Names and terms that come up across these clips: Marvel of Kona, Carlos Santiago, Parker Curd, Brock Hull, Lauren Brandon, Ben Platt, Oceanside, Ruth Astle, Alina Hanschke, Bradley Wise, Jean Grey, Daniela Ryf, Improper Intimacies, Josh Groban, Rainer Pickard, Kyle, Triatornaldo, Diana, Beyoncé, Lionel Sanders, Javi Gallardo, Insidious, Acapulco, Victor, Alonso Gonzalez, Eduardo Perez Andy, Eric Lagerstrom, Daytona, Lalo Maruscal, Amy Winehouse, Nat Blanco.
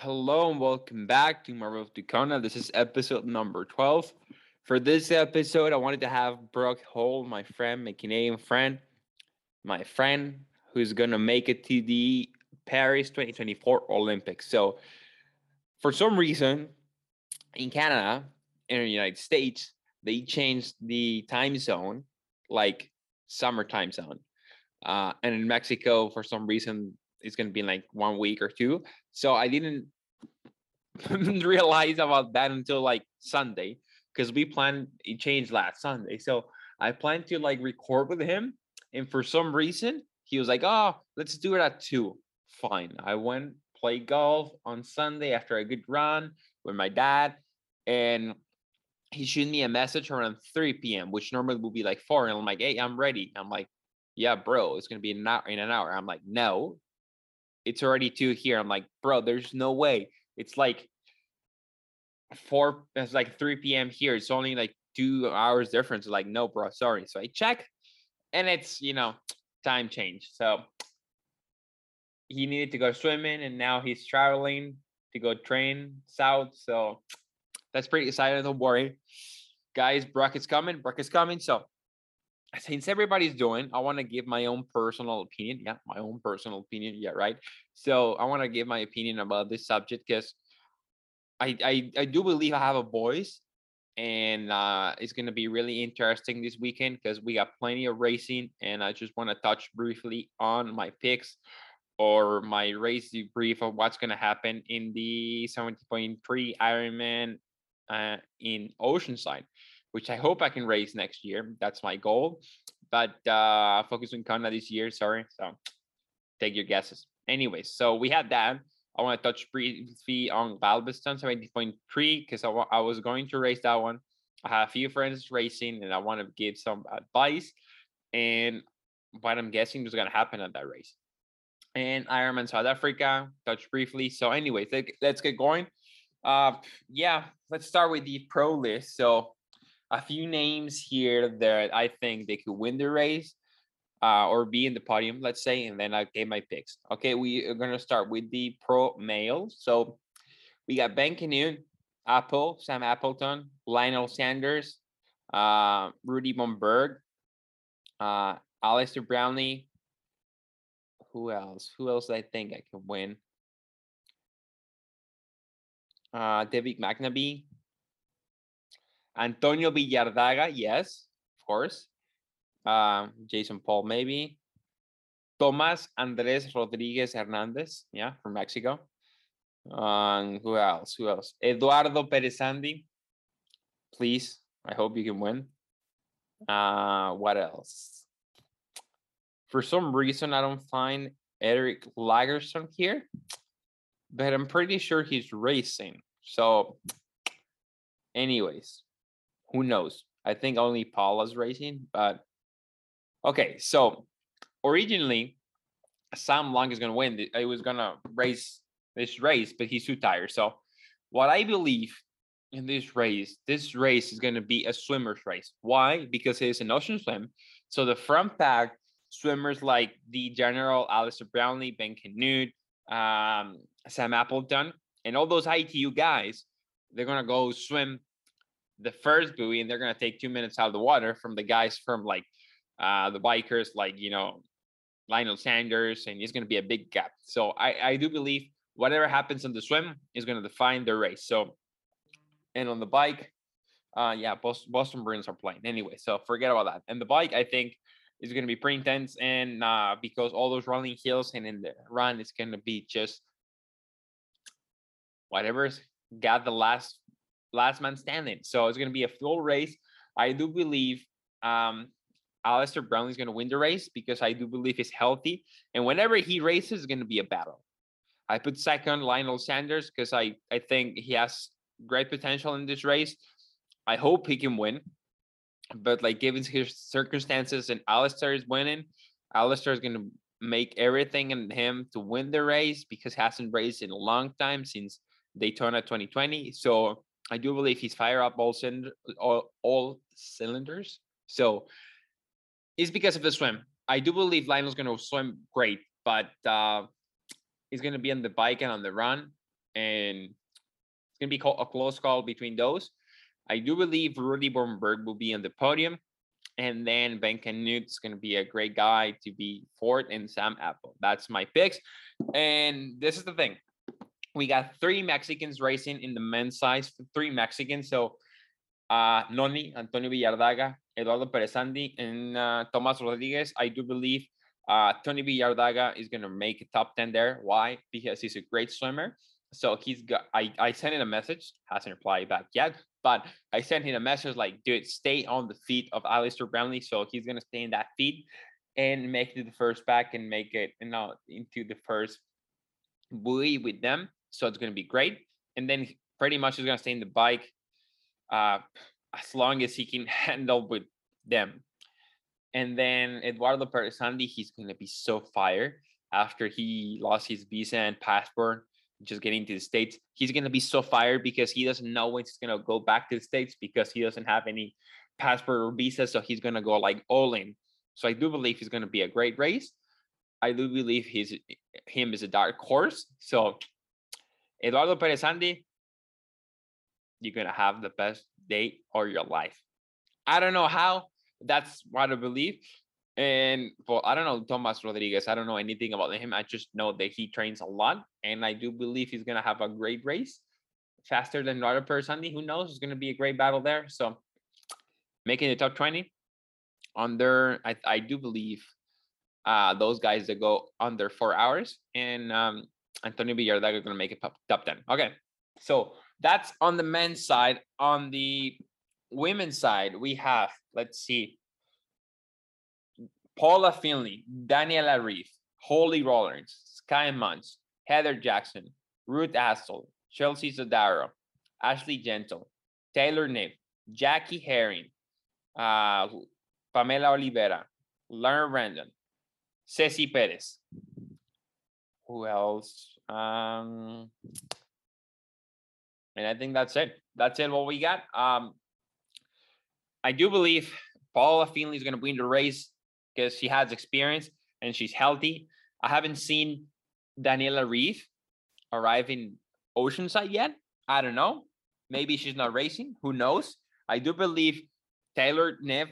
Hello and welcome back to Marvel of Kona. This is episode number 12. For this episode, I wanted to have Brock Hull, my friend, my Canadian friend, who's going to make it to the Paris 2024 Olympics. So for some reason, in Canada and in the United States, they changed the time zone, like summer time zone. And in Mexico, for some reason, it's going to be in like 1 week or two. So I didn't realize about that until like Sunday, because we planned, it changed last Sunday. So I planned to like record with him. And for some reason, he was like, oh, let's do it at 2. Fine. I went play golf on Sunday after a good run with my dad. And he shot me a message around 3 p.m., which normally would be like 4. And I'm like, hey, I'm ready. I'm like, yeah, bro, it's going to be in an hour. I'm like, no, it's already 2 here. I'm like, bro, there's no way. It's like 4. It's like 3 p.m. here. It's only like 2 hours difference. Like, no, bro, sorry. So I check and it's, you know, time change. So he needed to go swimming and now he's traveling to go train south. So that's pretty exciting. Don't worry, guys. Brock is coming. So since everybody's doing, I want to give my own personal opinion. Yeah, my own personal opinion. Yeah, right. So I want to give my opinion about this subject because I do believe I have a voice, and it's going to be really interesting this weekend because we got plenty of racing, and I just want to touch briefly on my picks or my race debrief of what's going to happen in the 70.3 Ironman in Oceanside, which I hope I can race next year. That's my goal. But focus on Kona this year, sorry. So take your guesses. Anyway, so we had that. I want to touch briefly on Galveston 70.3 because I was going to race that one. I have a few friends racing, and I want to give some advice and what I'm guessing is going to happen at that race. And Ironman South Africa, touch briefly. So anyway, let's get going. Let's start with the pro list. So a few names here that I think they could win the race or be in the podium, let's say, and then I gave my picks. Okay, we are going to start with the pro male. So we got Ben Canoon, Sam Appleton, Lionel Sanders, Rudy Von Berg, Alistair Brownlee. Who else I think I can win? David McNaby. Antonio Villardaga, yes, of course. Jason Paul, maybe. Tomas Andres Rodriguez Hernandez, yeah, from Mexico. Who else? Eduardo Perez Andy. Please, I hope you can win. What else? For some reason, I don't find Eric Lagerstrom here, but I'm pretty sure he's racing. So anyways, who knows? I think only Paula's racing, but okay. So originally, Sam Long is going to win. He was going to race this race, but he's too tired. So what I believe in this race is going to be a swimmer's race. Why? Because it is an ocean swim. So the front pack swimmers like the general Alistair Brownlee, Ben Canoon, Sam Appleton, and all those ITU guys, they're going to go swim the first buoy, and they're going to take 2 minutes out of the water from the guys from like the bikers, like, you know, Lionel Sanders, and it's going to be a big gap. So I do believe whatever happens on the swim is going to define the race. So, and on the bike, Boston Bruins are playing anyway, so forget about that. And the bike, I think, it's going to be pretty intense, and because all those rolling hills, and in the run, it's going to be just whatever's got the last man standing. So it's going to be a full race. I do believe Alistair Brownlee is going to win the race because I do believe he's healthy, and whenever he races, it's going to be a battle. I put second Lionel Sanders because I think he has great potential in this race. I hope he can win. But like given his circumstances and Alistair is winning, Alistair is going to make everything in him to win the race because he hasn't raced in a long time since Daytona 2020. So I do believe he's fired up all cylinders. So it's because of the swim. I do believe Lionel's going to swim great, but is going to be on the bike and on the run, and it's going to be a close call between those. I do believe Rudy Von Berg will be on the podium, and then Ben Canoon is going to be a great guy to be fourth, and Sam Appleton. That's my picks. And this is the thing. We got three Mexicans racing in the men's side, three Mexicans. So Noni, Antonio Villardaga, Eduardo Perez Andy, and Tomas Rodriguez. I do believe Tony Villardaga is going to make a top 10 there. Why? Because he's a great swimmer. So he's got, I sent him a message, hasn't replied back yet, but I sent him a message like, dude, stay on the feet of Alistair Brownlee. So he's going to stay in that feet and make it the first pack and make it, you know, into the first buoy with them. So it's going to be great. And then pretty much he's going to stay in the bike as long as he can handle with them. And then Eduardo Perez Andy, he's going to be so fired after he lost his visa and passport, just getting to the States. He's going to be so fired because he doesn't know when he's going to go back to the States because he doesn't have any passport or visa. So he's going to go like all in. So I do believe he's going to be a great race. I do believe him is a dark horse. So Eduardo Perez Andy, you're going to have the best day of your life. I don't know how. That's what I believe. And well, I don't know Tomas Rodriguez. I don't know anything about him. I just know that he trains a lot. And I do believe he's going to have a great race, faster than Eduardo Perez Andy. Who knows? It's going to be a great battle there. So making the top 20 under, I do believe those guys that go under 4 hours. And Antonio Villardaga is going to make it top 10. Okay. So that's on the men's side. On the women's side, we have, let's see, Paula Finley, Daniela Ryf, Holly Rollins, Sky Munch, Heather Jackson, Ruth Astle, Chelsea Sodaro, Ashley Gentle, Taylor Nipp, Jackie Herring, Pamela Oliveira, Lauren Brandon, Ceci Perez. Who else? And I think that's it. That's it. What we got. I do believe Paula Finley is going to win the race because she has experience and she's healthy. I haven't seen Daniela Ryf arrive in Oceanside yet. I don't know. Maybe she's not racing. Who knows? I do believe Taylor Nipp,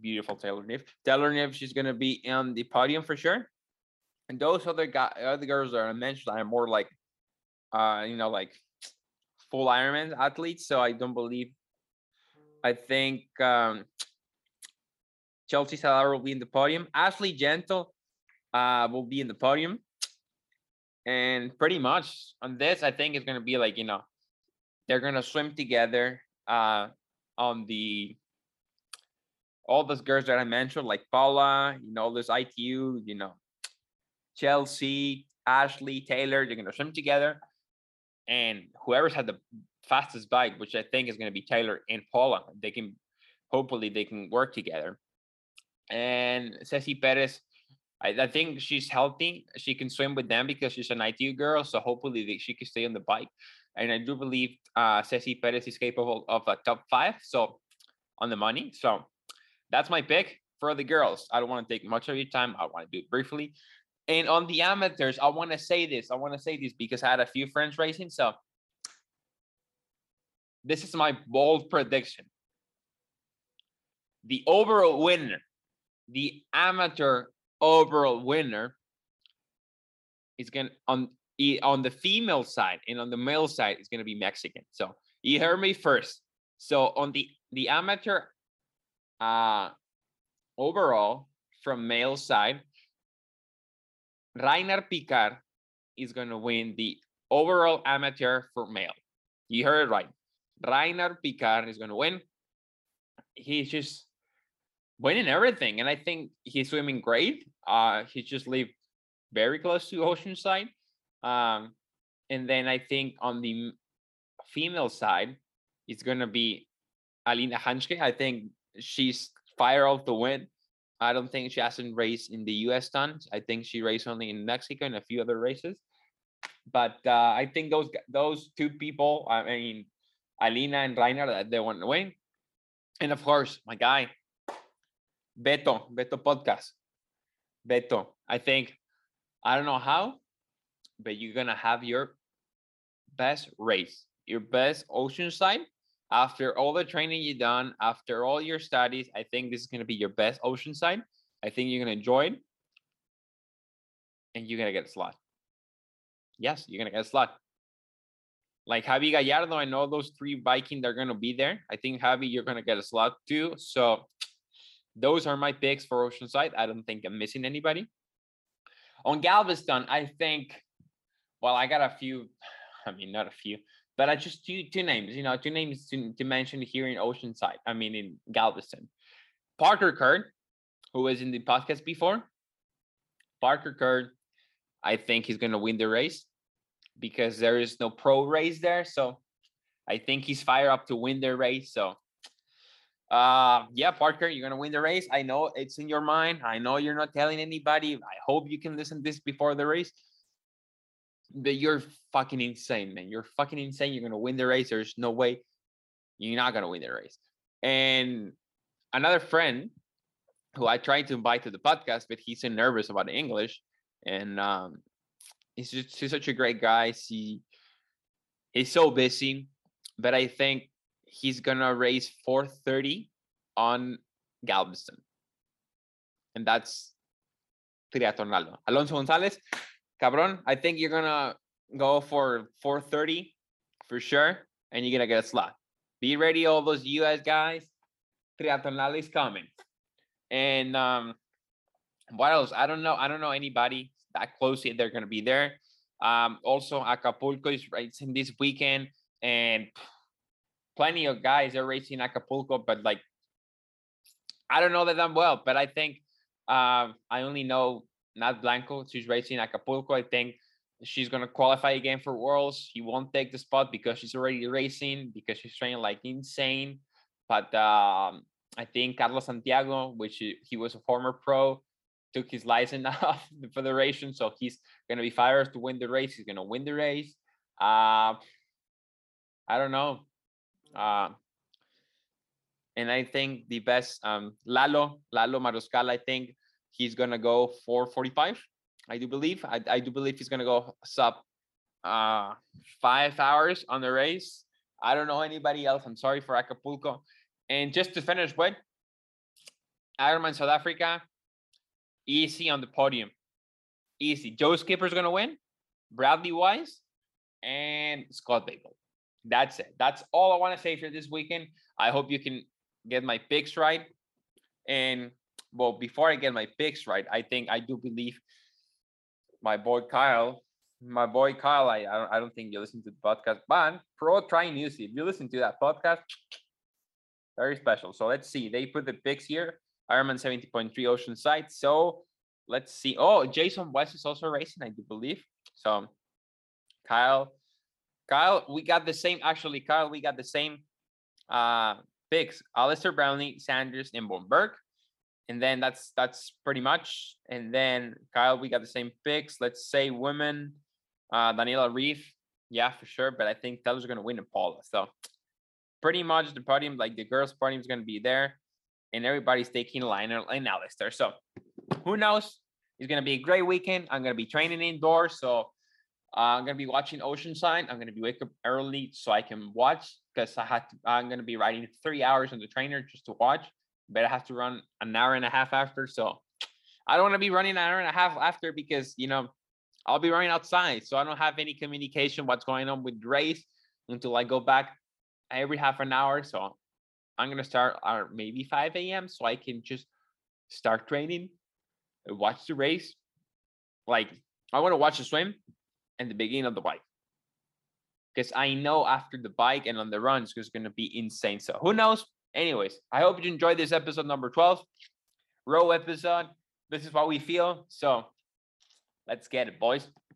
beautiful Taylor Nipp. Taylor Nipp, she's going to be on the podium for sure. And those other girls that I mentioned are more like, full Ironman athletes. So I don't believe. I think Chelsea Sodaro will be in the podium. Ashley Gentle will be in the podium. And pretty much on this, I think it's going to be like, they're going to swim together on the all those girls that I mentioned, like Paula, this ITU, Chelsea, Ashley, Taylor, they're going to swim together. And whoever's had the fastest bike, which I think is going to be Taylor and Paula, they can work together. And Ceci Perez, I think she's healthy. She can swim with them because she's an ITU girl. So hopefully she can stay on the bike. And I do believe Ceci Perez is capable of a top 5. So on the money. So that's my pick for the girls. I don't want to take much of your time. I want to do it briefly. And on the amateurs, I want to say this. I want to say this because I had a few friends racing. So this is my bold prediction. The overall winner, the amateur overall winner, is going on the female side, and on the male side is going to be Mexican. So you heard me first. So on the amateur overall from male side, Rainer Pickard is going to win the overall amateur for male. You heard it right. Rainer Pickard is going to win. He's just winning everything. And I think he's swimming great. He just lived very close to Oceanside. And then I think on the female side, it's going to be Alina Hanschke. I think she's fired off the win. I don't think she hasn't raced in the U.S. tons. I think she raced only in Mexico and a few other races. But I think those two people, I mean, Alina and Rainer, they want to win. And of course, my guy, Beto Podcast. I think, I don't know how, but you're going to have your best race, your best Oceanside. After all the training you've done, after all your studies, I think this is going to be your best Oceanside. I think you're going to enjoy it. And you're going to get a slot. Yes, you're going to get a slot. Like Javi Gallardo, I know those three Vikings are going to be there. I think, Javi, you're going to get a slot too. So those are my picks for Oceanside. I don't think I'm missing anybody. On Galveston, I think, well, I got a few. I mean, not a few, but I just two names, you know, two names to mention here in Oceanside. I mean, in Galveston. Parker Curd, who was in the podcast before. Parker Curd, I think he's going to win the race because there is no pro race there. So I think he's fired up to win the race. So, yeah, Parker, you're going to win the race. I know it's in your mind. I know you're not telling anybody. I hope you can listen to this before the race. But you're fucking insane, man. You're fucking insane. You're going to win the race. There's no way you're not going to win the race. And another friend who I tried to invite to the podcast, but he's so nervous about English. And he's such a great guy. He's so busy, but I think he's going to race 4:30 on Galveston. And that's Triatornaldo. Alonso Gonzalez, cabrón, I think you're going to go for 4:30 for sure. And you're going to get a slot. Be ready, all those U.S. guys. Triatornaldo is coming. And what else? I don't know anybody that close if they're going to be there. Also, Acapulco is racing this weekend. And plenty of guys are racing Acapulco. But, like, I don't know that I'm well. But I think I only know Nat Blanco. She's racing Acapulco. I think she's going to qualify again for Worlds. She won't take the spot because she's already racing, because she's training like insane. But I think Carlos Santiago, which he was a former pro, took his license off the federation. So he's going to be fired to win the race. He's going to win the race. I don't know. And I think the best, Lalo Maruscal, I think he's going to go 4:45. I do believe he's going to go sub 5 hours on the race. I don't know anybody else. I'm sorry for Acapulco. And just to finish with Ironman South Africa, easy on the podium. Easy. Joe Skipper's going to win, Bradley Wise, and Scott Babel. That's it. That's all I want to say for this weekend. I hope you can get my picks right. And, well, before I get my picks right, I do believe my boy Kyle, I don't think you listen to the podcast, but Pro Tri News, if you listen to that podcast, very special. So let's see. They put the picks here. Ironman 70.3 Oceanside. So let's see. Oh, Jason West is also racing, I do believe. So Kyle, we got the same. Actually, Kyle, we got the same picks. Alistair Brownlee, Sanders, and Von Berg. And then that's pretty much. And then Kyle, we got the same picks. Let's say women, Daniela Ryf. Yeah, for sure. But I think Taylor's going to win in Paula. So pretty much the podium, like the girls' podium is going to be there. And everybody's taking Lionel and Alistair. So who knows? It's going to be a great weekend. I'm going to be training indoors. So I'm going to be watching Oceanside. I'm going to be wake up early so I can watch, because I'm going to be riding 3 hours on the trainer just to watch. But I have to run an hour and a half after. So I don't want to be running an hour and a half after because, you know, I'll be running outside. So I don't have any communication what's going on with the race until I go back every half an hour. So I'm going to start at maybe 5 a.m. so I can just start training and watch the race. Like, I want to watch the swim and the beginning of the bike, because I know after the bike and on the run, it's just going to be insane. So who knows? Anyways, I hope you enjoyed this episode number 12, row episode. This is what we feel. So let's get it, boys.